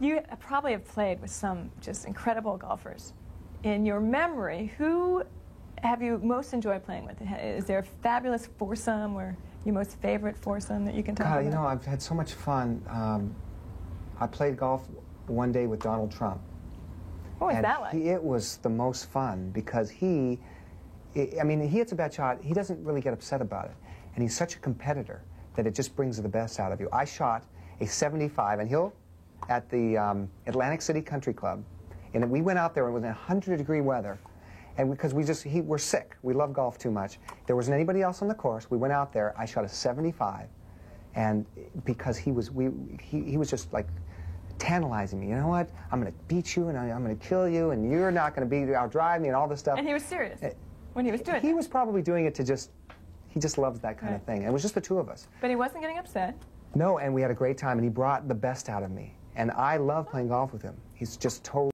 You probably have played with some just incredible golfers. In your memory, who have you most enjoyed playing with? Is there a fabulous foursome or your most favorite foursome that you can talk about? You know, I've had so much fun. I played golf one day with Donald Trump. What was that like? It was the most fun because he hits a bad shot. He doesn't really get upset about it. And he's such a competitor that it just brings the best out of you. I shot a 75, and he'll, at the Atlantic City Country Club, and we went out there, and it was 100-degree weather, and because we're sick. We love golf too much. There wasn't anybody else on the course. We went out there. I shot a 75, and because he was just like tantalizing me. You know what? I'm going to beat you, and I'm going to kill you, and you're not going to outdrive me, and all this stuff. And he was serious when he was doing it. He was probably doing it to just. He just loves that kind of thing. It was just the two of us. But he wasn't getting upset. No, and we had a great time, and he brought the best out of me. And I love playing golf with him. He's just totally.